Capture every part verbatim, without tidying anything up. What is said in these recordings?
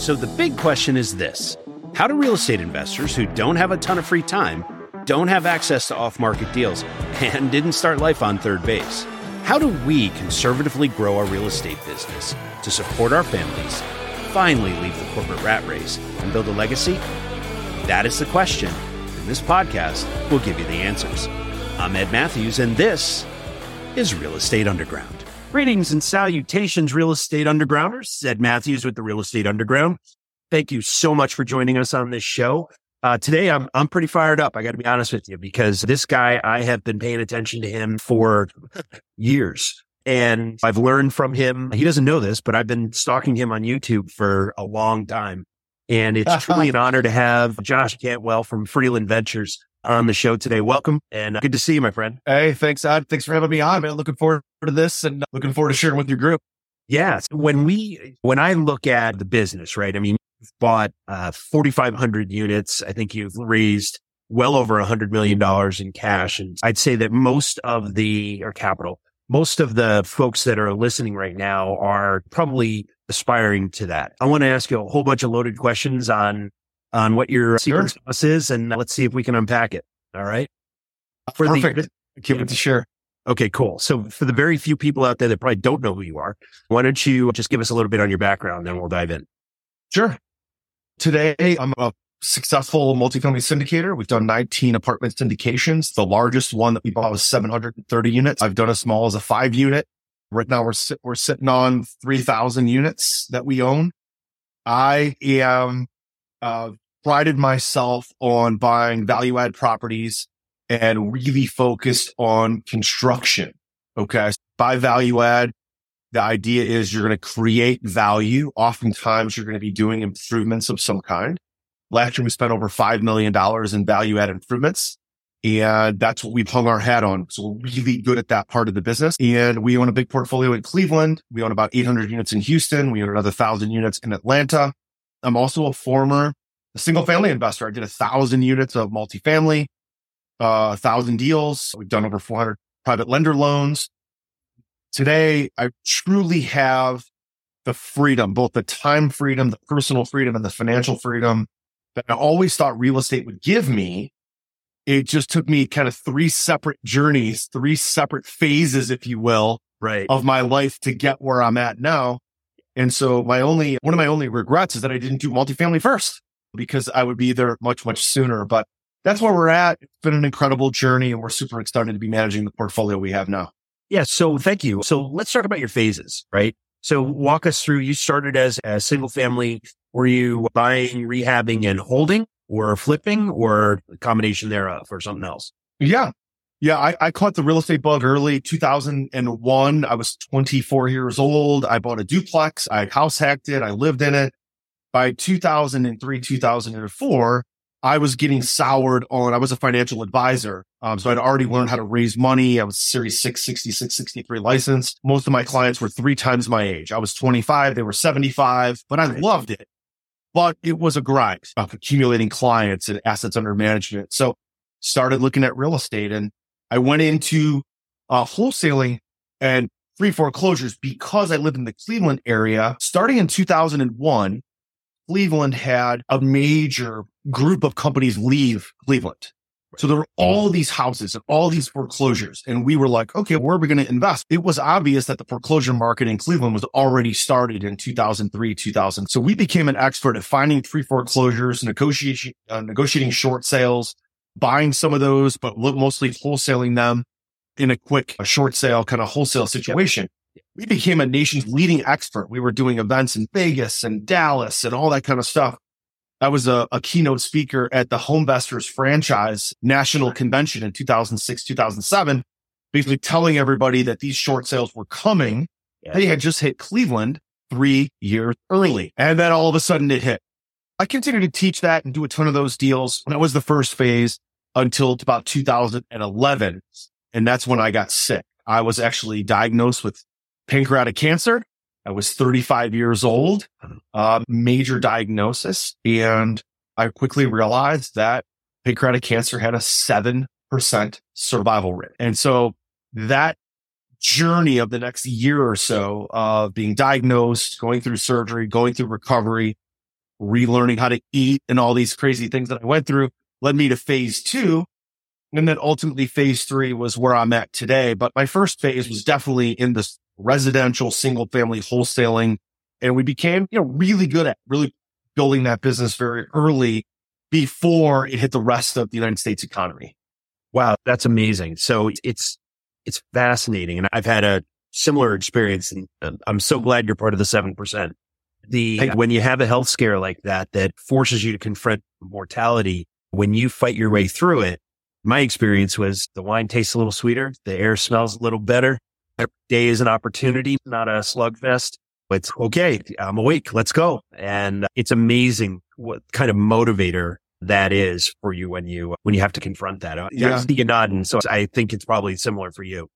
So the big question is this: how do real estate investors who don't have a ton of free time, don't have access to off-market deals, and didn't start life on third base, how do we conservatively grow our real estate business to support our families, finally leave the corporate rat race, and build a legacy? That is the question, and this podcast will give you the answers. I'm Ed Matthews, and this is Real Estate Underground. Greetings and salutations, Real Estate Undergrounders. Ed Matthews with the Real Estate Underground. Thank you so much for joining us on this show. Uh, today, I'm I'm pretty fired up. I got to be honest with you, because this guy, I have been paying attention to him for years, and I've learned from him. He doesn't know this, but I've been stalking him on YouTube for a long time, and it's truly an honor to have Josh Cantwell from Freeland Ventures on the show today. Welcome, and good to see you, my friend. Hey, thanks, Ed. Thanks for having me on, man. Looking forward to this, and looking forward to sharing with your group. Yes, when we when I look at the business, right? I mean, you've bought uh, forty-five hundred units. I think you've raised well over one hundred million dollars in cash. And I'd say that most of the, or capital, most of the folks that are listening right now are probably aspiring to that. I want to ask you a whole bunch of loaded questions on, on what your secret sure. sauce is, and let's see if we can unpack it. All right. For Perfect. The, Keep yeah. it to share. Okay, cool. So for the very few people out there that probably don't know who you are, why don't you just give us a little bit on your background, and then we'll dive in. Sure. Today, I'm a successful multifamily syndicator. We've done nineteen apartment syndications. The largest one that we bought was seven hundred thirty units. I've done as small as a five unit. Right now, we're sit- we're sitting on three thousand units that we own. I am uh, prided myself on buying value add properties and really focused on construction. Okay, so by value add, the idea is you're going to create value. Oftentimes, you're going to be doing improvements of some kind. Last year, we spent over five million dollars in value-add improvements, and that's what we've hung our hat on. So we're really good at that part of the business. And we own a big portfolio in Cleveland. We own about eight hundred units in Houston. We own another one thousand units in Atlanta. I'm also a former single-family investor. I did one thousand units of multifamily, uh, one thousand deals. We've done over four hundred private lender loans. Today, I truly have the freedom, both the time freedom, the personal freedom, and the financial freedom that I always thought real estate would give me. It just took me kind of three separate journeys, three separate phases, if you will, right, of my life to get where I'm at now. And so my only, one of my only regrets is that I didn't do multifamily first, because I would be there much, much sooner. But that's where we're at. It's been an incredible journey, and we're super excited to be managing the portfolio we have now. Yeah. So thank you. So let's talk about your phases, right? So walk us through, you started as a single family. Were you buying, rehabbing, and holding, or flipping, or a combination thereof, or something else? Yeah. Yeah. I, I caught the real estate bug early, two thousand one. I was twenty-four years old. I bought a duplex. I house hacked it. I lived in it. By two thousand three, two thousand four, I was getting soured on, I was a financial advisor. Um, so I'd already learned how to raise money. I was Series six sixty-six sixty-three licensed. Most of my clients were three times my age. I was twenty-five. They were seventy-five, but I loved it. But it was a grind of accumulating clients and assets under management. So started looking at real estate, and I went into uh, wholesaling and free foreclosures because I lived in the Cleveland area. Starting in two thousand one, Cleveland had a major group of companies leave Cleveland. So there were all these houses and all these foreclosures. And we were like, okay, where are we going to invest? It was obvious that the foreclosure market in Cleveland was already started in two thousand three, two thousand. So we became an expert at finding free foreclosures, negotiation, uh, negotiating short sales, buying some of those, but mostly wholesaling them in a quick a short sale kind of wholesale situation. We became a nation's leading expert. We were doing events in Vegas and Dallas and all that kind of stuff. I was a, a keynote speaker at the Homevestors Franchise National Convention in two thousand six, two thousand seven, basically telling everybody that these short sales were coming. Yeah. They had just hit Cleveland three years early. And then all of a sudden it hit. I continued to teach that and do a ton of those deals. That was the first phase until about two thousand eleven. And that's when I got sick. I was actually diagnosed with pancreatic cancer. I was thirty-five years old, uh, major diagnosis. And I quickly realized that pancreatic cancer had a seven percent survival rate. And so that journey of the next year or so of being diagnosed, going through surgery, going through recovery, relearning how to eat and all these crazy things that I went through led me to phase two. And then ultimately phase three was where I'm at today. But my first phase was definitely in the residential single family wholesaling. And we became, you know, really good at really building that business very early before it hit the rest of the United States economy. Wow. That's amazing. So it's, it's fascinating. And I've had a similar experience, and I'm so glad you're part of the seven percent. The, when you have a health scare like that, that forces you to confront mortality, when you fight your way through it, my experience was the wine tastes a little sweeter. The air smells a little better. Every day is an opportunity, not a slugfest. It's okay. I'm awake. Let's go. And it's amazing what kind of motivator that is for you when you, when you have to confront that. Yeah. I see you nodding. So I think it's probably similar for you.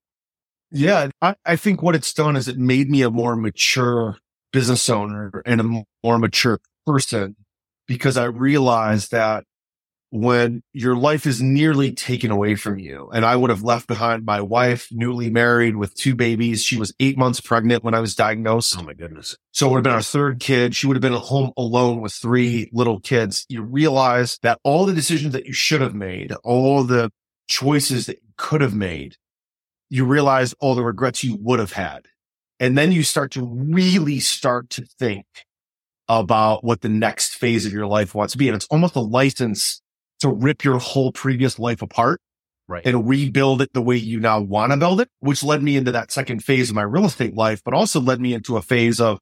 Yeah. I, I think what it's done is it made me a more mature business owner and a more mature person, because I realized that when your life is nearly taken away from you, and I would have left behind my wife, newly married with two babies. She was eight months pregnant when I was diagnosed. Oh my goodness. So it would have been our third kid. She would have been at home alone with three little kids. You realize that all the decisions that you should have made, all the choices that you could have made, you realize all the regrets you would have had. And then you start to really start to think about what the next phase of your life wants to be. And it's almost a license to rip your whole previous life apart, right, and rebuild it the way you now want to build it, which led me into that second phase of my real estate life, but also led me into a phase of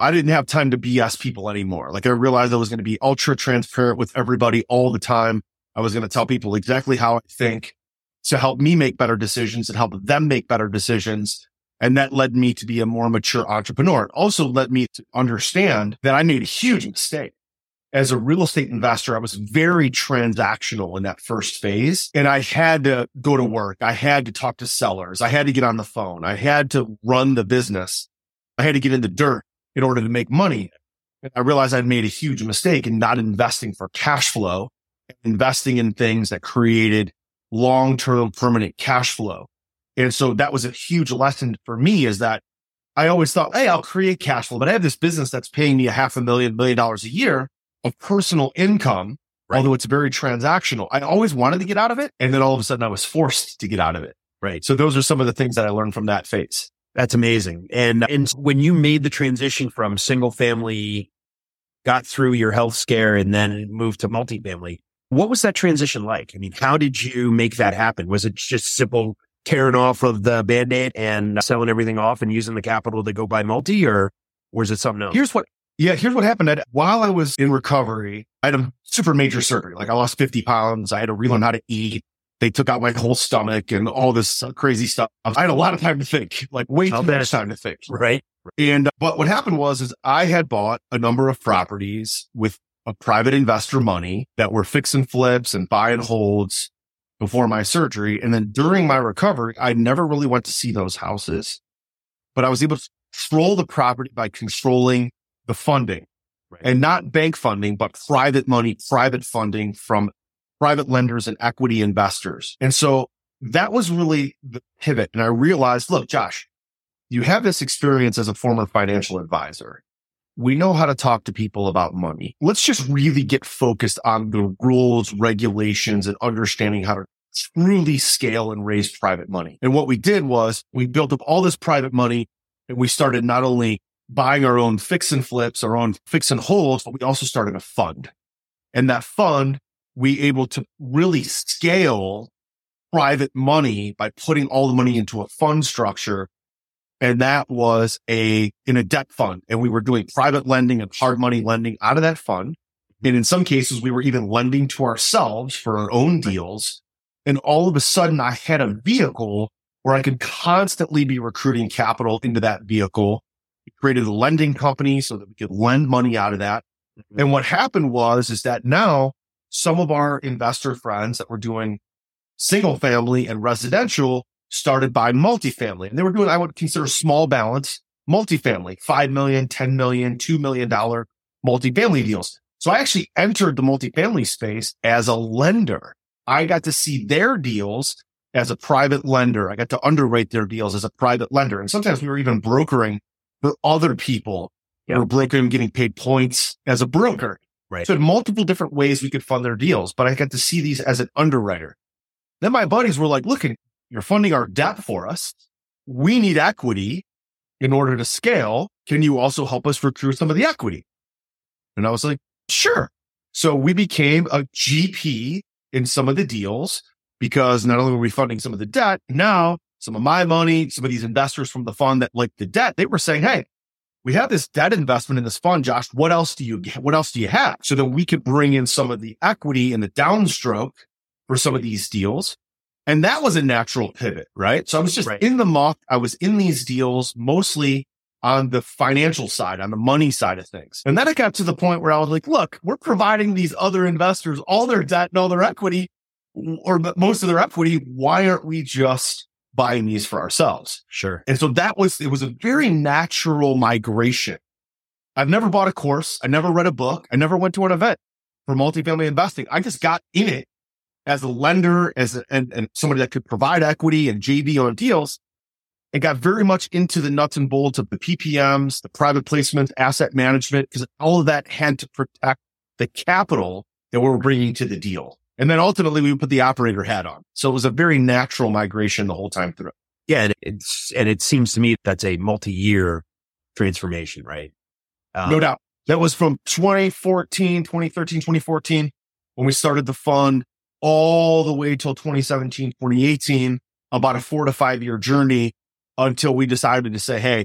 I didn't have time to B S people anymore. Like I realized I was going to be ultra transparent with everybody all the time. I was going to tell people exactly how I think to help me make better decisions and help them make better decisions. And that led me to be a more mature entrepreneur. It also led me to understand that I made a huge mistake. As a real estate investor, I was very transactional in that first phase, and I had to go to work. I had to talk to sellers. I had to get on the phone. I had to run the business. I had to get in the dirt in order to make money. I realized I'd made a huge mistake in not investing for cash flow, investing in things that created long-term permanent cash flow. And so that was a huge lesson for me, is that I always thought, hey, I'll create cash flow, but I have this business that's paying me a half a million, million dollars a year of personal income, right, although it's very transactional. I always wanted to get out of it. And then all of a sudden I was forced to get out of it. Right. So those are some of the things that I learned from that phase. That's amazing. And, and when you made the transition from single family, got through your health scare, and then moved to multifamily, what was that transition like? I mean, how did you make that happen? Was it just simple tearing off of the Band-Aid and selling everything off and using the capital to go buy multi, or was it something else? Here's what Yeah, here's what happened. While I was in recovery, I had a super major surgery. Like I lost fifty pounds. I had to relearn how to eat. They took out my whole stomach and all this crazy stuff. I had a lot of time to think, like way too much time to think. Right. And, but what happened was, is I had bought a number of properties with a private investor money that were fix and flips and buy and holds before my surgery. And then during my recovery, I never really went to see those houses, but I was able to control the property by controlling the funding, right, and not bank funding, but private money, private funding from private lenders and equity investors. And so that was really the pivot. And I realized, look, Josh, you have this experience as a former financial advisor. We know how to talk to people about money. Let's just really get focused on the rules, regulations, and understanding how to truly scale and raise private money. And what we did was we built up all this private money, and we started not only buying our own fix and flips, our own fix and holds, but we also started a fund. And that fund, we able to really scale private money by putting all the money into a fund structure. And that was a, in a debt fund. And we were doing private lending and hard money lending out of that fund. And in some cases, we were even lending to ourselves for our own deals. And all of a sudden I had a vehicle where I could constantly be recruiting capital into that vehicle. We created a lending company so that we could lend money out of that. And what happened was, is that now some of our investor friends that were doing single family and residential started by multifamily. And they were doing, I would consider small balance multifamily, five million dollars, ten million dollars, two million dollars multifamily deals. So I actually entered the multifamily space as a lender. I got to see their deals as a private lender. I got to underwrite their deals as a private lender. And sometimes we were even brokering for other people Yep. We're a broker and getting paid points as a broker. Right. So multiple different ways we could fund their deals, but I got to see these as an underwriter. Then my buddies were like, look, you're funding our debt for us. We need equity in order to scale. Can you also help us recruit some of the equity? And I was like, sure. So we became a G P in some of the deals because not only were we funding some of the debt, now some of my money, some of these investors from the fund that liked the debt, they were saying, hey, we have this debt investment in this fund, Josh. What else do you get? What else do you have? So then we could bring in some of the equity and the downstroke for some of these deals. And that was a natural pivot, right? So I was just right. in the muck. I was in these deals mostly on the financial side, on the money side of things. And then it got to the point where I was like, look, we're providing these other investors all their debt and all their equity, or most of their equity. Why aren't we just buying these for ourselves? Sure. And so that was, it was a very natural migration. I've never bought a course. I never read a book. I never went to an event for multifamily investing. I just got in it as a lender, as a, and, and somebody that could provide equity and J V on deals, and got very much into the nuts and bolts of the P P Ms, the private placement, asset management, because all of that had to protect the capital that we were bringing to the deal. And then ultimately, we put the operator hat on. So it was a very natural migration the whole time through. Yeah, and it's and it seems to me that's a multi-year transformation, right? Um, no doubt. That was from twenty fourteen, twenty thirteen, twenty fourteen, when we started the fund, all the way till twenty seventeen, twenty eighteen, about a four to five year journey until we decided to say, hey,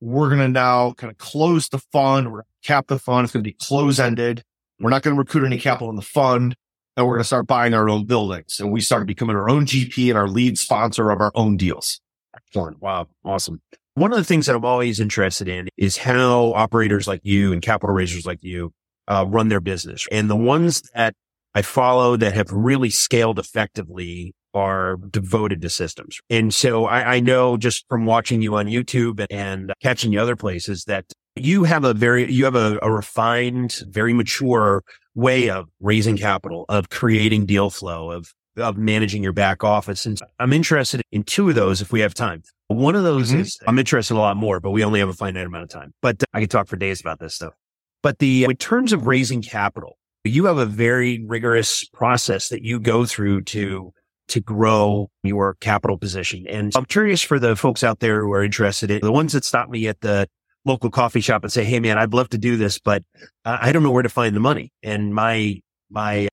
we're going to now kind of close the fund. We're going to cap the fund. It's going to be close-ended. We're not going to recruit any capital in the fund. And we're going to start buying our own buildings. And we started becoming our own G P and our lead sponsor of our own deals. Excellent. Wow. Awesome. One of the things that I'm always interested in is how operators like you and capital raisers like you uh, run their business. And the ones that I follow that have really scaled effectively are devoted to systems. And so I, I know just from watching you on YouTube and catching you other places that you have a very, you have a, a refined, very mature way of raising capital, of creating deal flow, of, of managing your back office. And I'm interested in two of those if we have time. One of those mm-hmm. is, I'm interested in a lot more, but we only have a finite amount of time, but I could talk for days about this stuff. But the, in terms of raising capital, you have a very rigorous process that you go through to to grow your capital position. And I'm curious for the folks out there who are interested in the ones that stop me at the local coffee shop and say, hey, man, I'd love to do this, but uh, I don't know where to find the money. And my my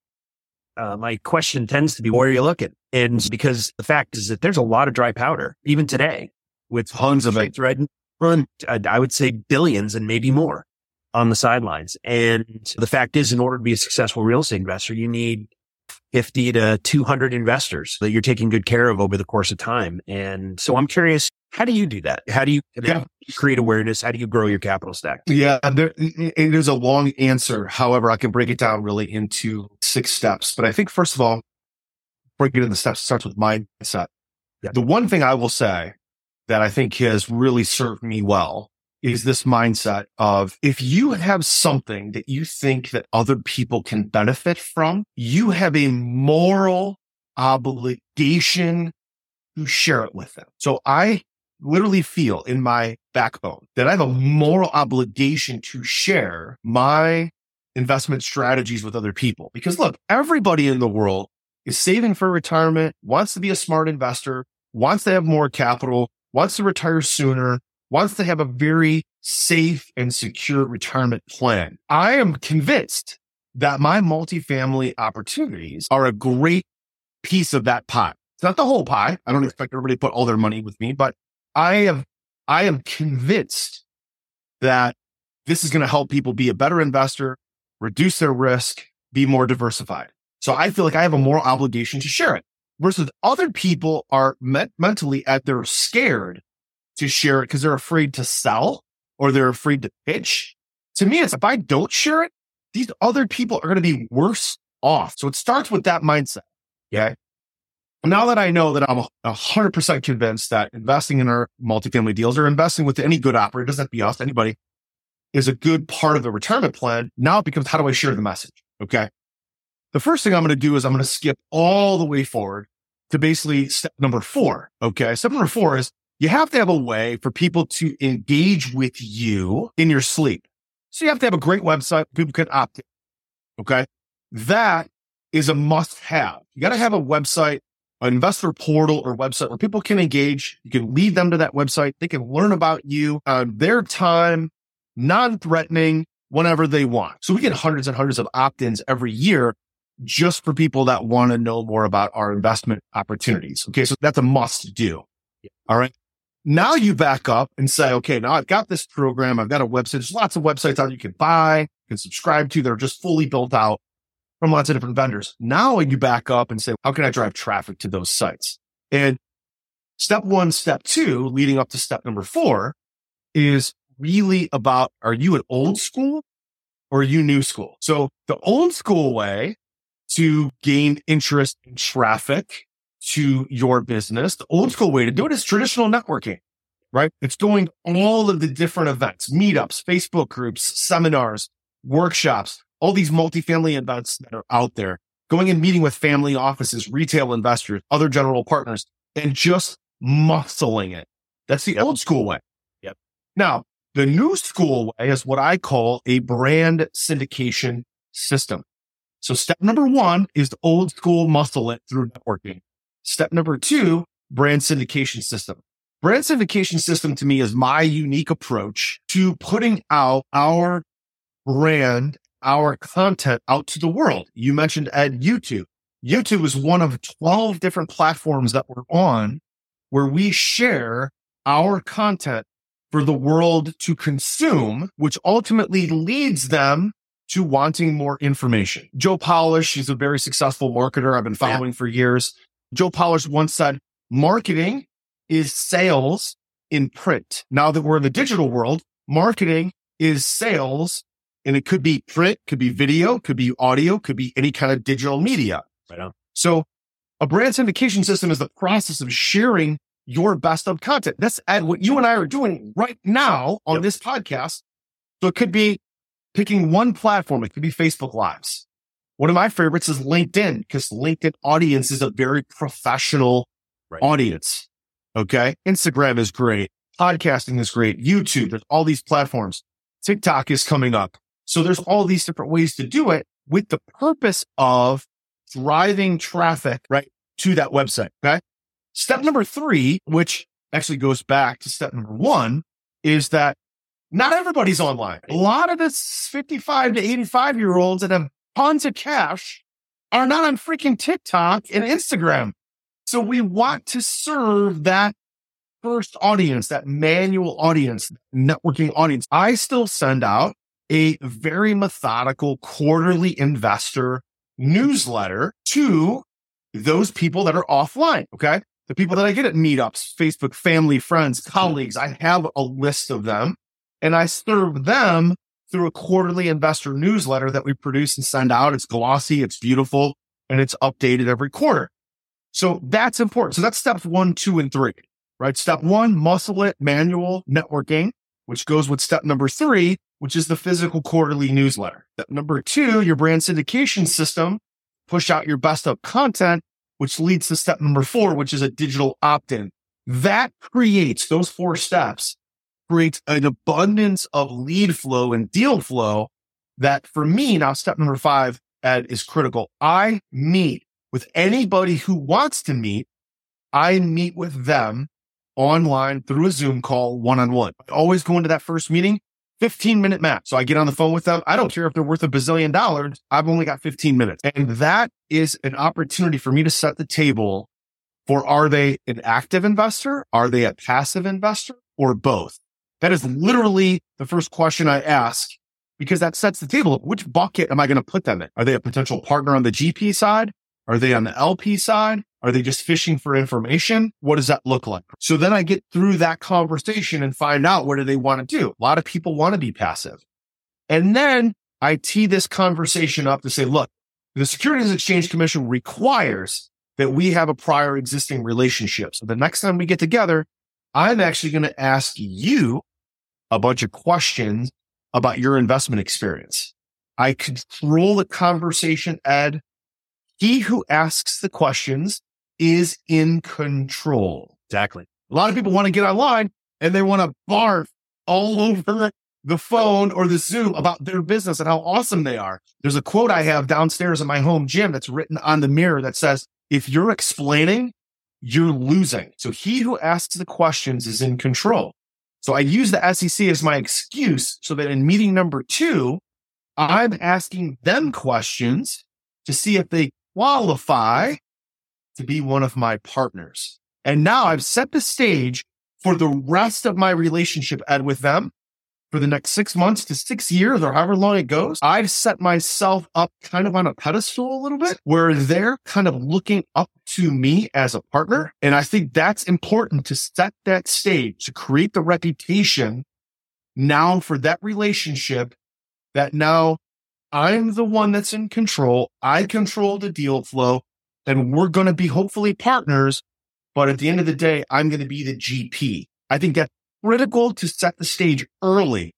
uh, my question tends to be, where are you looking? And because the fact is that there's a lot of dry powder, even today, with tons of it, right? I would say billions and maybe more on the sidelines. And the fact is, in order to be a successful real estate investor, you need fifty to two hundred investors that you're taking good care of over the course of time. And so I'm curious, how do you do that? How do you, yeah. how do you create awareness? How do you grow your capital stack? Yeah, there, it is a long answer. However, I can break it down really into six steps. But I think, first of all, break it into the steps, it starts with mindset. Yeah. The one thing I will say that I think has really served me well is this mindset of, if you have something that you think that other people can benefit from, you have a moral obligation to share it with them. So I literally feel in my backbone that I have a moral obligation to share my investment strategies with other people. Because look, everybody in the world is saving for retirement, wants to be a smart investor, wants to have more capital, wants to retire sooner, wants to have a very safe and secure retirement plan. I am convinced that my multifamily opportunities are a great piece of that pie. It's not the whole pie. I don't expect everybody to put all their money with me, but I have, I am convinced that this is going to help people be a better investor, reduce their risk, be more diversified. So I feel like I have a moral obligation to share it, versus other people are met- mentally at their scared to share it because they're afraid to sell or they're afraid to pitch. To me, it's if I don't share it, these other people are going to be worse off. So it starts with that mindset. Okay. Now that I know that I'm one hundred percent convinced that investing in our multifamily deals, or investing with any good operator, doesn't have to be us, anybody, is a good part of the retirement plan, now it becomes, how do I share the message? Okay. The first thing I'm going to do is I'm going to skip all the way forward to basically step number four. Okay. Step number four is, you have to have a way for people to engage with you in your sleep. So you have to have a great website. People can opt in. Okay. That is a must have. You got to have a website, an investor portal or website where people can engage. You can lead them to that website. They can learn about you on their time, non-threatening, whenever they want. So we get hundreds and hundreds of opt-ins every year just for people that want to know more about our investment opportunities. Okay. So that's a must do. All right. Now you back up and say, okay, now I've got this program. I've got a website. There's lots of websites out there you can buy, you can subscribe to. They're just fully built out from lots of different vendors. Now you back up and say, how can I drive traffic to those sites? And step one, step two, leading up to step number four is really about, are you an old school or are you new school? So the old school way to gain interest and traffic to your business, the old school way to do it is traditional networking, right? It's going all of the different events, meetups, Facebook groups, seminars, workshops, all these multifamily events that are out there, going and meeting with family offices, retail investors, other general partners, and just muscling it. That's the old school way. Yep. Now, the new school way is what I call a brand syndication system. So step number one is the old school muscle it through networking. Step number two, brand syndication system. Brand syndication system to me is my unique approach to putting out our brand, our content out to the world. You mentioned Ed, YouTube. YouTube is one of twelve different platforms that we're on where we share our content for the world to consume, which ultimately leads them to wanting more information. Joe Polish, he's a very successful marketer I've been following yeah. for years. Joe Polish once said, marketing is sales in print. Now that we're in the digital world, marketing is sales, and it could be print, could be video, could be audio, could be any kind of digital media. Right on. So a brand syndication system is the process of sharing your best of content. That's at what you and I are doing right now on yep. this podcast. So it could be picking one platform. It could be Facebook Lives. One of my favorites is LinkedIn, because LinkedIn audience is a very professional right. audience. Okay. Instagram is great. Podcasting is great. YouTube, there's all these platforms. TikTok is coming up. So there's all these different ways to do it with the purpose of driving traffic right to that website. Okay. Step number three, which actually goes back to step number one, is that not everybody's online. A lot of this fifty-five to eighty-five year olds that have tons of cash are not on freaking TikTok and Instagram. So we want to serve that first audience, that manual audience, networking audience. I still send out a very methodical quarterly investor newsletter to those people that are offline. Okay. The people that I get at meetups, Facebook, family, friends, colleagues, I have a list of them and I serve them through a quarterly investor newsletter that we produce and send out. It's glossy, it's beautiful, and it's updated every quarter. So that's important. So that's steps one, two, and three, right? Step one, muscle it, manual networking, which goes with step number three, which is the physical quarterly newsletter. Step number two, your brand syndication system, push out your best of content, which leads to step number four, which is a digital opt-in. That creates, those four steps, creates an abundance of lead flow and deal flow that for me, now step number five, Ed, is critical. I meet with anybody who wants to meet. I meet with them online through a Zoom call one-on-one. I always go into that first meeting, fifteen-minute max. So I get on the phone with them. I don't care if they're worth a bazillion dollars. I've only got fifteen minutes. And that is an opportunity for me to set the table for, are they an active investor? Are they a passive investor? Or both? That is literally the first question I ask, because that sets the table. Which bucket am I going to put them in? Are they a potential partner on the G P side? Are they on the L P side? Are they just fishing for information? What does that look like? So then I get through that conversation and find out, what do they want to do? A lot of people want to be passive. And then I tee this conversation up to say, look, the Securities and Exchange Commission requires that we have a prior existing relationship. So the next time we get together, I'm actually going to ask you a bunch of questions about your investment experience. I control the conversation, Ed. He who asks the questions is in control. Exactly. A lot of people want to get online and they want to barf all over the phone or the Zoom about their business and how awesome they are. There's a quote I have downstairs in my home gym that's written on the mirror that says, if you're explaining, you're losing. So he who asks the questions is in control. So I use the S E C as my excuse so that in meeting number two, I'm asking them questions to see if they qualify to be one of my partners. And now I've set the stage for the rest of my relationship, Ed, with them for the next six months to six years or however long it goes. I've set myself up kind of on a pedestal a little bit where they're kind of looking up to me as a partner. And I think that's important to set that stage, to create the reputation now for that relationship that now I'm the one that's in control. I control the deal flow and we're going to be hopefully partners. But at the end of the day, I'm going to be the G P. I think that's critical to set the stage early.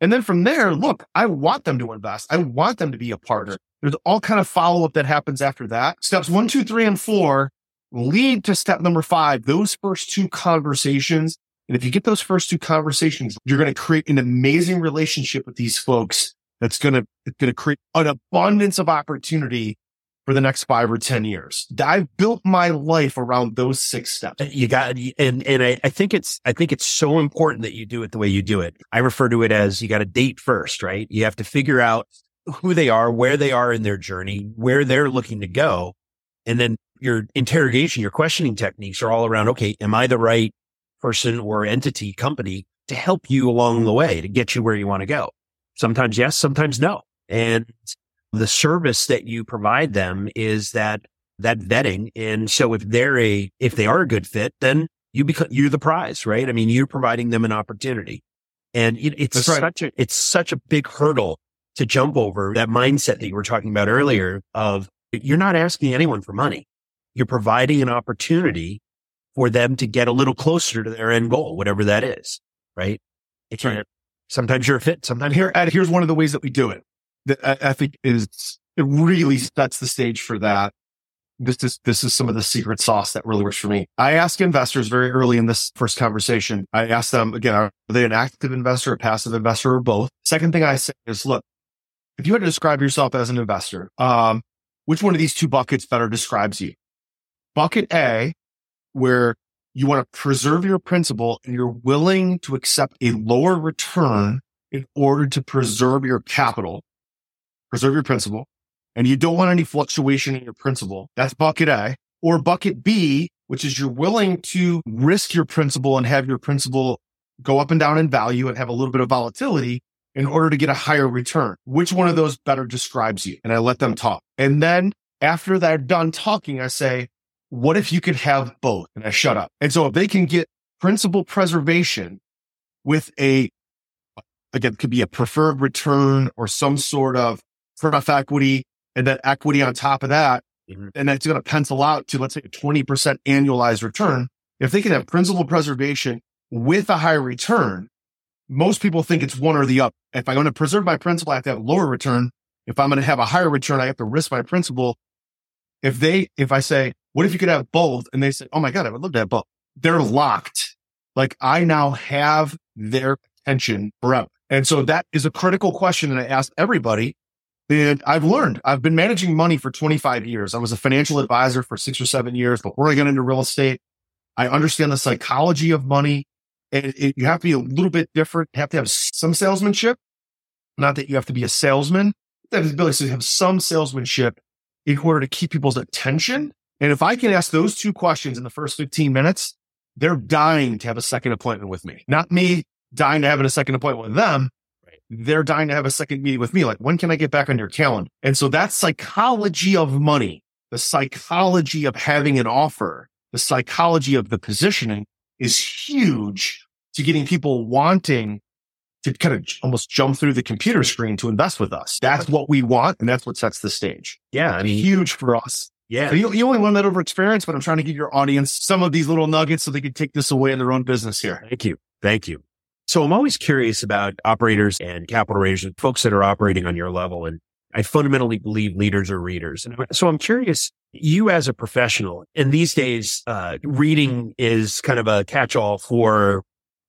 And then from there, look, I want them to invest. I want them to be a partner. There's all kind of follow-up that happens after that. Steps one, two, three, and four lead to step number five, those first two conversations. And if you get those first two conversations, you're going to create an amazing relationship with these folks that's going to, it's going to create an abundance of opportunity for the next five or ten years. I've built my life around those six steps. You got, and and I, I think it's I think it's so important that you do it the way you do it. I refer to it as you got to date first, right? You have to figure out who they are, where they are in their journey, where they're looking to go, and then your interrogation, your questioning techniques are all around. Okay, am I the right person or entity, company to help you along the way to get you where you want to go? Sometimes yes, sometimes no, and the service that you provide them is that, that vetting. And so if they're a, if they are a good fit, then you become, you're the prize, right? I mean, you're providing them an opportunity, and it, it's That's such right. a, it's such a big hurdle to jump over, that mindset that you were talking about earlier of you're not asking anyone for money. You're providing an opportunity for them to get a little closer to their end goal, whatever that is, right? That's right. Sometimes you're a fit. Sometimes here, Ed, here's one of the ways that we do it. That I think is, it really sets the stage for that. This is, this is some of the secret sauce that really works for me. I ask investors very early in this first conversation. I ask them again, are they an active investor, a passive investor, or both? Second thing I say is, look, if you had to describe yourself as an investor, um, which one of these two buckets better describes you? Bucket A, where you want to preserve your principal and you're willing to accept a lower return in order to preserve your capital. Preserve your principal, and you don't want any fluctuation in your principal. That's bucket A. Or bucket B, which is you're willing to risk your principal and have your principal go up and down in value and have a little bit of volatility in order to get a higher return. Which one of those better describes you? And I let them talk. And then after they're done talking, I say, what if you could have both? And I shut up. And so if they can get principal preservation with a, again, it could be a preferred return or some sort of enough equity and then equity on top of that, mm-hmm. and that's going to pencil out to, let's say, a twenty percent annualized return. If they can have principal preservation with a high return, most people think it's one or the other. If I'm going to preserve my principal, I have to have a lower return. If I'm going to have a higher return, I have to risk my principal. If they, if I say, what if you could have both? And they say, oh my God, I would love to have both. They're locked. Like I now have their attention forever. And so that is a critical question that I ask everybody. And I've learned, I've been managing money for twenty-five years. I was a financial advisor for six or seven years before I got into real estate. I understand the psychology of money, and it, it, you have to be a little bit different. You have to have some salesmanship. Not that you have to be a salesman. You have the ability to have some salesmanship in order to keep people's attention. And if I can ask those two questions in the first fifteen minutes, they're dying to have a second appointment with me. Not me dying to have a second appointment with them. They're dying to have a second meeting with me. Like, when can I get back on your calendar? And so that psychology of money, the psychology of having an offer, the psychology of the positioning is huge to getting people wanting to kind of almost jump through the computer screen to invest with us. That's what we want. And that's what sets the stage. Yeah. I mean, huge for us. Yeah. So you, you only learn that over experience, but I'm trying to give your audience some of these little nuggets so they can take this away in their own business here. Thank you. Thank you. So I'm always curious about operators and capital raisers, folks that are operating on your level. And I fundamentally believe leaders are readers. And so I'm curious, you as a professional, and these days, uh, reading is kind of a catch-all for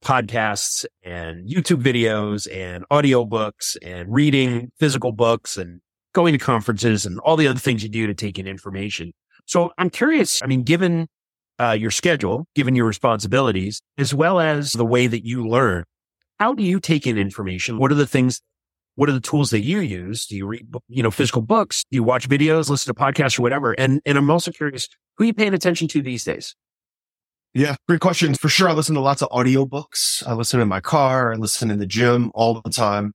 podcasts and YouTube videos and audiobooks and reading physical books and going to conferences and all the other things you do to take in information. So I'm curious, I mean, given uh, your schedule, given your responsibilities, as well as the way that you learn, how do you take in information? What are the things, what are the tools that you use? Do you read, you know, physical books? Do you watch videos, listen to podcasts or whatever? And and I'm also curious, who are you paying attention to these days? Yeah, great questions. For sure, I listen to lots of audiobooks. I listen in my car. I listen in the gym all the time.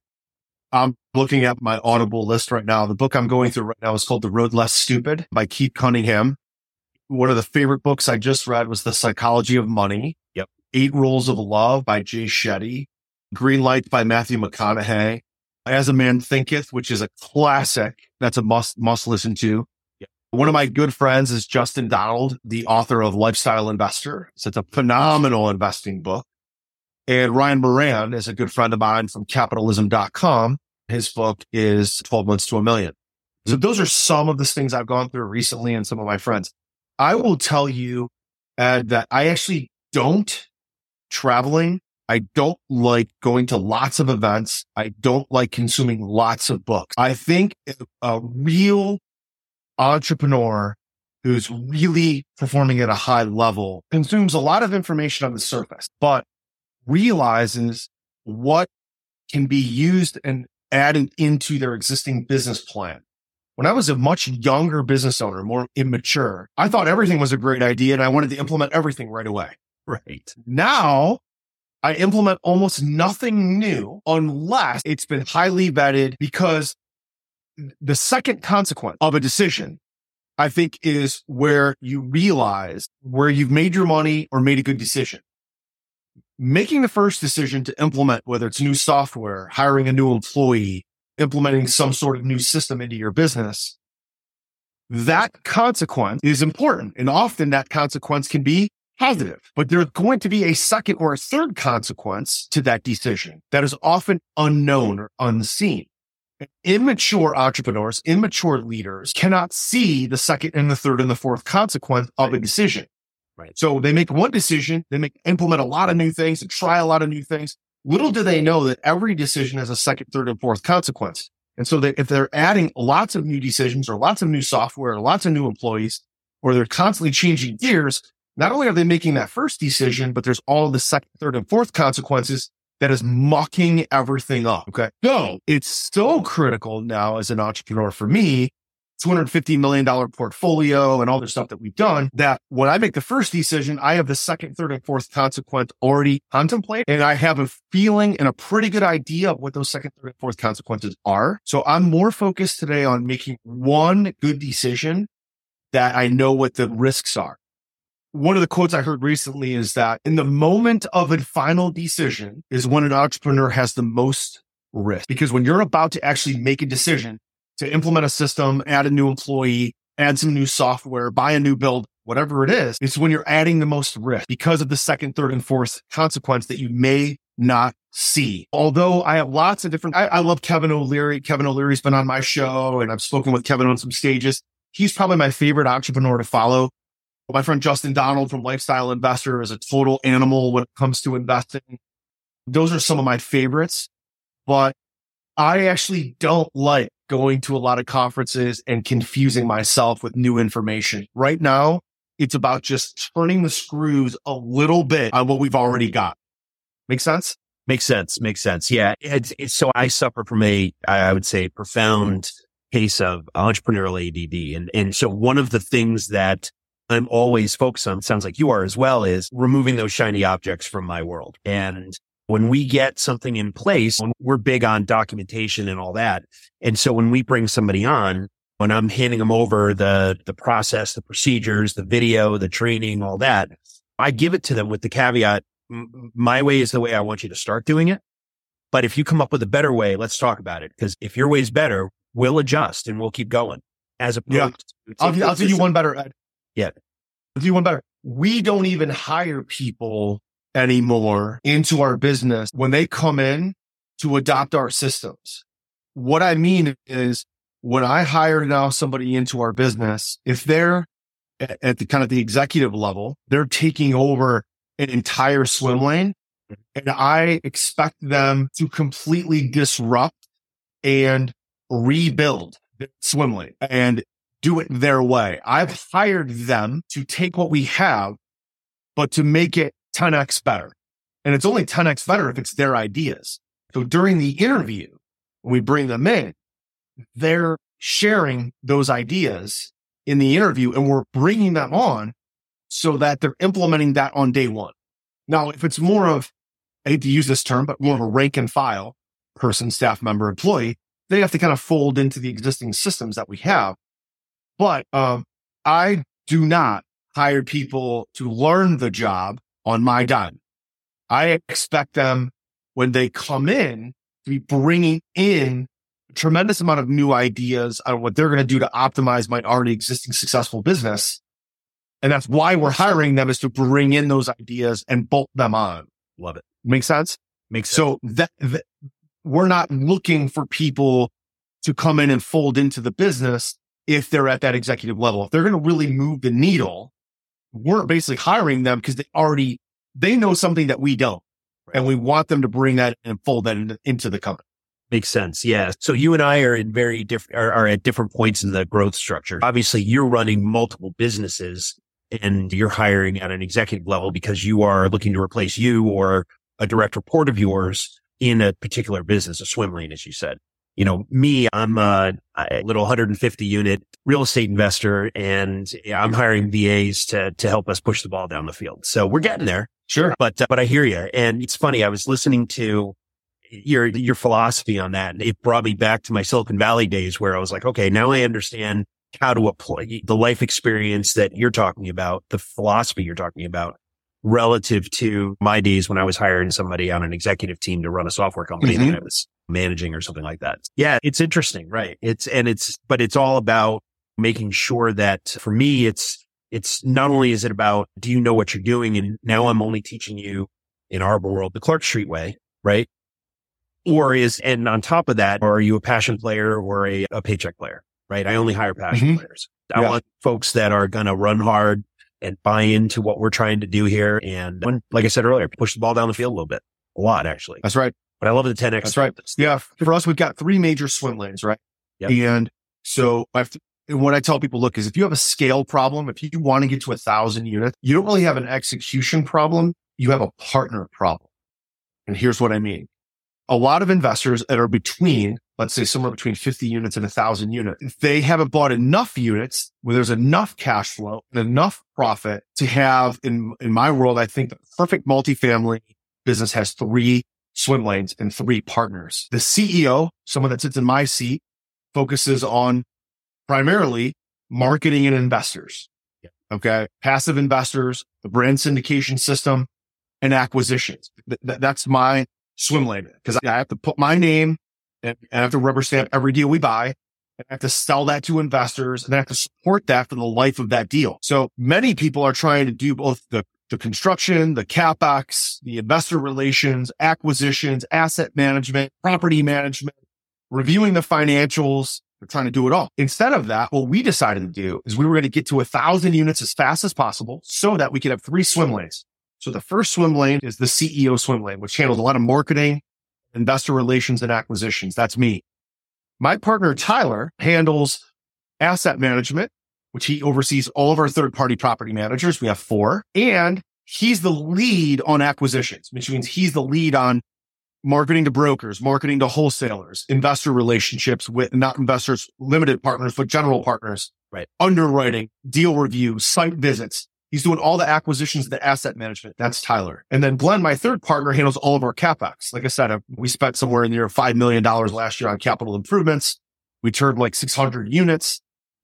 I'm looking at my Audible list right now. The book I'm going through right now is called The Road Less Stupid by Keith Cunningham. One of the favorite books I just read was The Psychology of Money. Yep. Eight Rules of Love by Jay Shetty. Green Light by Matthew McConaughey. As a Man Thinketh, which is a classic. That's a must, must listen to. Yep. One of my good friends is Justin Donald, the author of Lifestyle Investor. So it's a phenomenal investing book. And Ryan Moran is a good friend of mine from capitalism dot com. His book is twelve months to a million. So those are some of the things I've gone through recently and some of my friends. I will tell you, Ed, that I actually don't traveling. I don't like going to lots of events. I don't like consuming lots of books. I think a real entrepreneur who's really performing at a high level consumes a lot of information on the surface, but realizes what can be used and added into their existing business plan. When I was a much younger business owner, more immature, I thought everything was a great idea and I wanted to implement everything right away. Right. Now, I implement almost nothing new unless it's been highly vetted, because the second consequence of a decision, I think, is where you realize where you've made your money or made a good decision. Making the first decision to implement, whether it's new software, hiring a new employee, implementing some sort of new system into your business, that consequence is important. And often that consequence can be positive, but there's going to be a second or a third consequence to that decision that is often unknown or unseen. And immature entrepreneurs, immature leaders cannot see the second and the third and the fourth consequence of a decision. Right. So they make one decision, they make implement a lot of new things and try a lot of new things. Little do they know that every decision has a second, third, and fourth consequence. And so that if they're adding lots of new decisions or lots of new software or lots of new employees, or they're constantly changing gears, not only are they making that first decision, but there's all the second, third, and fourth consequences that is mucking everything up. Okay. So it's so critical now as an entrepreneur for me, two hundred fifty million dollars portfolio and all the stuff that we've done, that when I make the first decision, I have the second, third, and fourth consequence already contemplated. And I have a feeling and a pretty good idea of what those second, third, and fourth consequences are. So I'm more focused today on making one good decision that I know what the risks are. One of the quotes I heard recently is that in the moment of a final decision is when an entrepreneur has the most risk. Because when you're about to actually make a decision, to implement a system, add a new employee, add some new software, buy a new build, whatever it is, it's when you're adding the most risk because of the second, third, and fourth consequence that you may not see. Although I have lots of different, I, I love Kevin O'Leary. Kevin O'Leary's been on my show and I've spoken with Kevin on some stages. He's probably my favorite entrepreneur to follow. My friend Justin Donald from Lifestyle Investor is a total animal when it comes to investing. Those are some of my favorites, but I actually don't like going to a lot of conferences and confusing myself with new information. Right now, it's about just turning the screws a little bit on what we've already got. Make sense? Makes sense. Makes sense. Yeah. It's, it's, so I suffer from a, I would say, profound case of entrepreneurial A D D. And, and so one of the things that I'm always focused on, it sounds like you are as well, is removing those shiny objects from my world. And when we get something in place, we're big on documentation and all that. And so when we bring somebody on, when I'm handing them over the the process, the procedures, the video, the training, all that, I give it to them with the caveat, my way is the way I want you to start doing it. But if you come up with a better way, let's talk about it. Because if your way's better, we'll adjust and we'll keep going. As opposed yeah. to... I'll, I'll do you one better, Ed. Yeah. I'll do you one better. We don't even hire people anymore into our business when they come in to adopt our systems. What I mean is, when I hire now somebody into our business, if they're at the kind of the executive level, they're taking over an entire swim lane. And I expect them to completely disrupt and rebuild swim lane and do it their way. I've hired them to take what we have, but to make it ten x better. And it's only ten x better if it's their ideas. So during the interview, when we bring them in, they're sharing those ideas in the interview, and we're bringing them on so that they're implementing that on day one. Now, if it's more of, I hate to use this term, but more of a rank and file person, staff member, employee, they have to kind of fold into the existing systems that we have. But um, I do not hire people to learn the job on my dime. I expect them, when they come in, to be bringing in a tremendous amount of new ideas on what they're going to do to optimize my already existing successful business. And that's why we're hiring them, is to bring in those ideas and bolt them on. Love it. Make sense? Makes sense. So that, that we're not looking for people to come in and fold into the business if they're at that executive level. If they're going to really move the needle, we're basically hiring them because they already, they know something that we don't. And we want them to bring that and fold that in, into the company. Makes sense. Yeah. So you and I are in very different, are, are at different points in the growth structure. Obviously, you're running multiple businesses and you're hiring at an executive level because you are looking to replace you or a direct report of yours in a particular business, a swim lane, as you said. You know, me, I'm a, a little one hundred fifty unit real estate investor, and I'm hiring V As to to help us push the ball down the field. So we're getting there. Sure. But, uh, but I hear you. And it's funny. I was listening to your, your philosophy on that, and it brought me back to my Silicon Valley days where I was like, okay, now I understand how to apply the life experience that you're talking about, the philosophy you're talking about, relative to my days when I was hiring somebody on an executive team to run a software company mm-hmm. that I was managing or something like that. Yeah. It's interesting. Right. It's, and it's, but it's all about making sure that for me, it's, It's not only is it about, do you know what you're doing? And now I'm only teaching you in our world, the Clark Street way, right? Or is, and on top of that, are you a passion player or a, a paycheck player, right? I only hire passion mm-hmm. players. I yeah. want folks that are going to run hard and buy into what we're trying to do here. And when, like I said earlier, push the ball down the field a little bit, a lot actually. That's right. But I love the ten X. That's right. Yeah. For us, we've got three major swim lanes, right? Yep. And so I've, And what I tell people, look, is if you have a scale problem, if you want to get to a thousand units, you don't really have an execution problem. You have a partner problem. And here's what I mean. A lot of investors that are between, let's say somewhere between fifty units and a thousand units, they haven't bought enough units where there's enough cash flow and enough profit to have, in, in my world, I think the perfect multifamily business has three swim lanes and three partners. The C E O, someone that sits in my seat, focuses on primarily marketing and investors, yeah. okay? Passive investors, the brand syndication system, and acquisitions. Th- th- that's my swim lane, because I have to put my name and I have to rubber stamp every deal we buy. And I have to sell that to investors, and I have to support that for the life of that deal. So many people are trying to do both the, the construction, the CapEx, the investor relations, acquisitions, asset management, property management, reviewing the financials. They're trying to do it all. Instead of that, what we decided to do is we were going to get to a thousand units as fast as possible so that we could have three swim lanes. So the first swim lane is the C E O swim lane, which handles a lot of marketing, investor relations, and acquisitions. That's me. My partner, Tyler, handles asset management, which he oversees all of our third-party property managers. We have four. And he's the lead on acquisitions, which means he's the lead on marketing to brokers, marketing to wholesalers, investor relationships with not investors, limited partners, but general partners, right? Underwriting, deal review, site visits. He's doing all the acquisitions, the asset management. That's Tyler. And then Glenn, my third partner, handles all of our CapEx. Like I said, I've, we spent somewhere in the near five million dollars last year on capital improvements. We turned like six hundred units.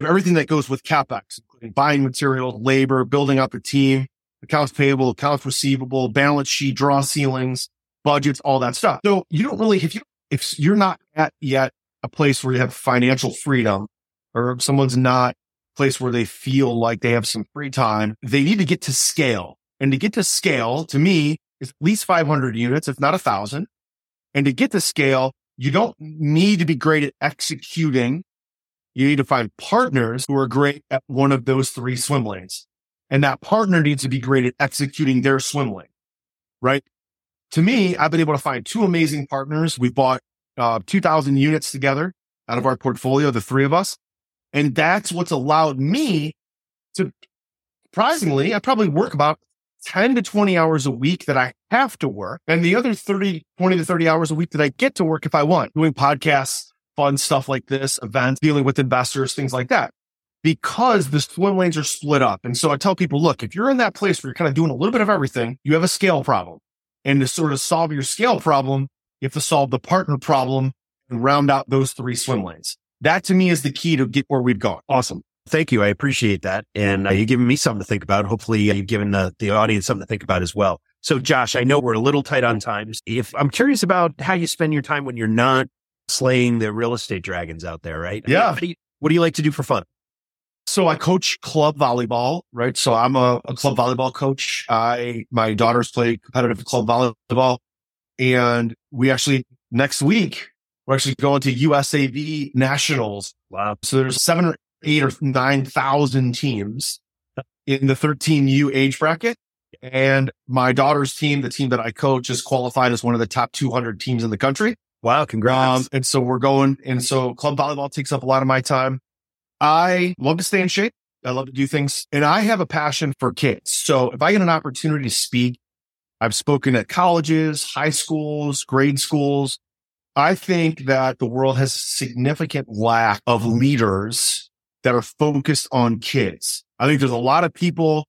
Everything that goes with CapEx, including buying material, labor, building up a team, accounts payable, accounts receivable, balance sheet, draw ceilings, budgets, all that stuff. So you don't really, if you, if you're not at yet a place where you have financial freedom, or someone's not a place where they feel like they have some free time, they need to get to scale. And to get to scale, to me, is at least five hundred units, if not a thousand. And to get to scale, you don't need to be great at executing. You need to find partners who are great at one of those three swim lanes. And that partner needs to be great at executing their swim lane, right? to me, I've been able to find two amazing partners. We bought uh, two thousand units together out of our portfolio, the three of us. And that's what's allowed me to, surprisingly, I probably work about ten to twenty hours a week that I have to work. And the other thirty, twenty to thirty hours a week that I get to work if I want, doing podcasts, fun stuff like this, events, dealing with investors, things like that, because the swim lanes are split up. And so I tell people, look, if you're in that place where you're kind of doing a little bit of everything, you have a scale problem. And to sort of solve your scale problem, you have to solve the partner problem and round out those three swim lanes. That to me is the key to get where we've gone. Awesome. Thank you. I appreciate that. And uh, you've given me something to think about. Hopefully uh, you've given the, the audience something to think about as well. So Josh, I know we're a little tight on time. If I'm curious about how you spend your time when you're not slaying the real estate dragons out there, right? Yeah. What do you, what do you like to do for fun? So I coach club volleyball, right? So I'm a, a club volleyball coach. I, my daughters play competitive club volleyball. And we actually, next week, we're actually going to U S A V Nationals. Wow. So there's seven or eight or nine thousand teams in the thirteen U age bracket. And my daughter's team, the team that I coach, is qualified as one of the top two hundred teams in the country. Wow. Congrats. Um, and so we're going. And so club volleyball takes up a lot of my time. I love to stay in shape. I love to do things. And I have a passion for kids. So if I get an opportunity to speak, I've spoken at colleges, high schools, grade schools. I think that the world has a significant lack of leaders that are focused on kids. I think there's a lot of people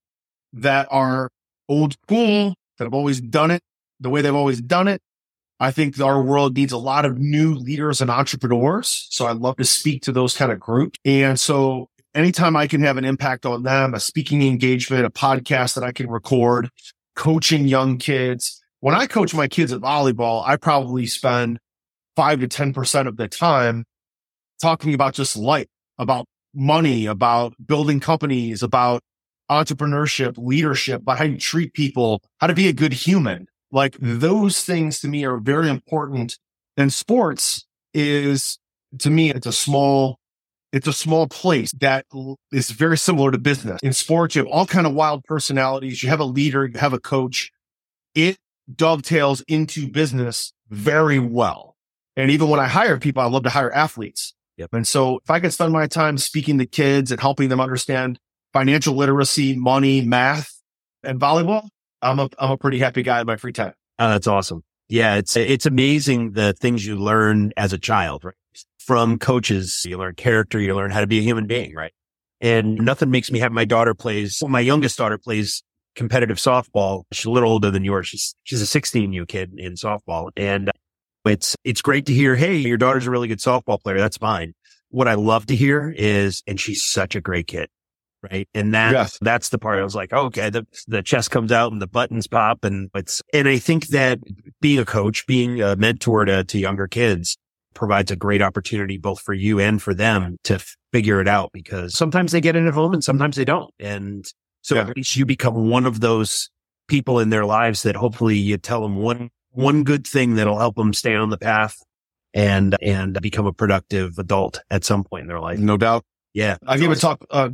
that are old school, that have always done it the way they've always done it. I think our world needs a lot of new leaders and entrepreneurs. So I love to speak to those kind of groups. And so anytime I can have an impact on them, a speaking engagement, a podcast that I can record, coaching young kids. When I coach my kids at volleyball, I probably spend five to ten percent of the time talking about just life, about money, about building companies, about entrepreneurship, leadership, about how you treat people, how to be a good human. Like those things to me are very important. And sports is, to me, it's a small, it's a small place that is very similar to business. In sports, you have all kind of wild personalities. You have a leader, you have a coach. It dovetails into business very well. And even when I hire people, I love to hire athletes. Yep. And so if I could spend my time speaking to kids and helping them understand financial literacy, money, math, and volleyball, I'm a, I'm a pretty happy guy in my free time. Oh, that's awesome. Yeah. It's, it's amazing the things you learn as a child, right? From coaches, you learn character, you learn how to be a human being, right? And nothing makes me have my daughter plays, well, my youngest daughter plays competitive softball. She's a little older than yours. She's, she's a sixteen U kid in softball. And it's, it's great to hear, hey, your daughter's a really good softball player. That's fine. What I love to hear is, and she's such a great kid. Right. And that, yes. that's the part I was like, oh, okay, the, the chest comes out and the buttons pop. And it's, and I think that being a coach, being a mentor to, to younger kids provides a great opportunity both for you and for them to f- figure it out, because sometimes they get in at home and sometimes they don't. And so yeah. at least you become one of those people in their lives that hopefully you tell them one, one good thing that'll help them stay on the path and, and become a productive adult at some point in their life. No doubt. Yeah. I gave a talk. Uh,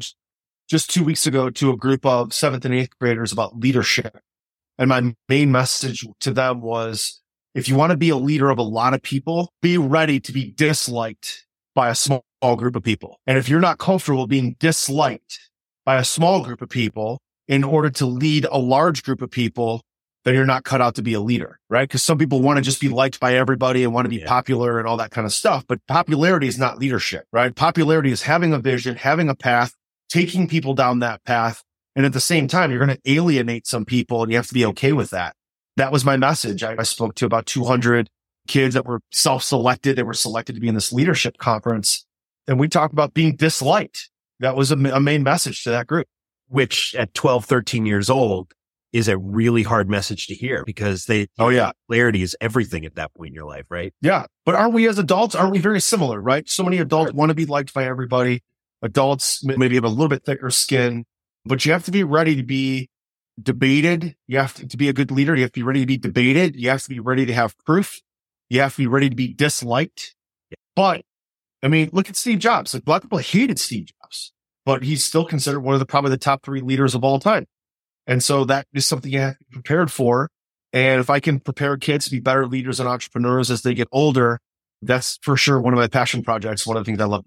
Just two weeks ago to a group of seventh and eighth graders about leadership. And my main message to them was, if you want to be a leader of a lot of people, be ready to be disliked by a small group of people. And if you're not comfortable being disliked by a small group of people in order to lead a large group of people, then you're not cut out to be a leader, right? Because some people want to just be liked by everybody and want to be yeah. popular and all that kind of stuff. But popularity is not leadership, right? Popularity is having a vision, having a path, taking people down that path. And at the same time, you're going to alienate some people and you have to be okay with that. That was my message. I, I spoke to about two hundred kids that were self-selected, that were selected to be in this leadership conference. And we talked about being disliked. That was a, a main message to that group. Which at twelve, thirteen years old is a really hard message to hear, because they, oh yeah, clarity is everything at that point in your life, right? Yeah. But aren't we as adults, aren't we very similar, right? So many adults want to be liked by everybody. Adults maybe have a little bit thicker skin, but you have to be ready to be debated. You have to, to be a good leader. You have to be ready to be debated. You have to be ready to have proof. You have to be ready to be disliked. Yeah. But I mean, look at Steve Jobs. Like, black people hated Steve Jobs, but he's still considered one of the probably the top three leaders of all time. And so that is something you have to be prepared for. And if I can prepare kids to be better leaders and entrepreneurs as they get older, that's for sure one of my passion projects, one of the things I love.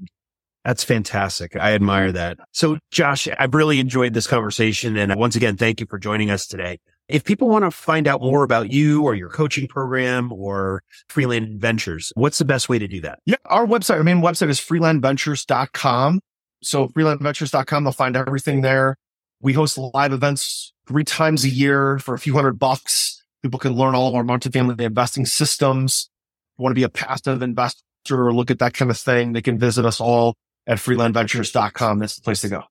That's fantastic. I admire that. So Josh, I've really enjoyed this conversation. And once again, thank you for joining us today. If people want to find out more about you or your coaching program or Freeland Ventures, what's the best way to do that? Yeah, our website, our main website is freeland ventures dot com. So freeland ventures dot com, they'll find everything there. We host live events three times a year for a few hundred bucks. People can learn all of our multifamily investing systems. If you want to be a passive investor or look at that kind of thing, they can visit us all at freeland ventures dot com. That's the place to go.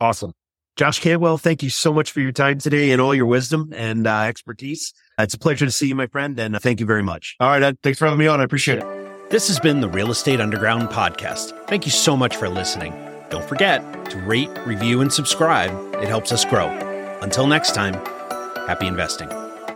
Awesome. Josh Cantwell, thank you so much for your time today and all your wisdom and uh, expertise. It's a pleasure to see you, my friend, and thank you very much. All right, Ed, thanks for having me on. I appreciate it. This has been the Real Estate Underground Podcast. Thank you so much for listening. Don't forget to rate, review, and subscribe. It helps us grow. Until next time, happy investing.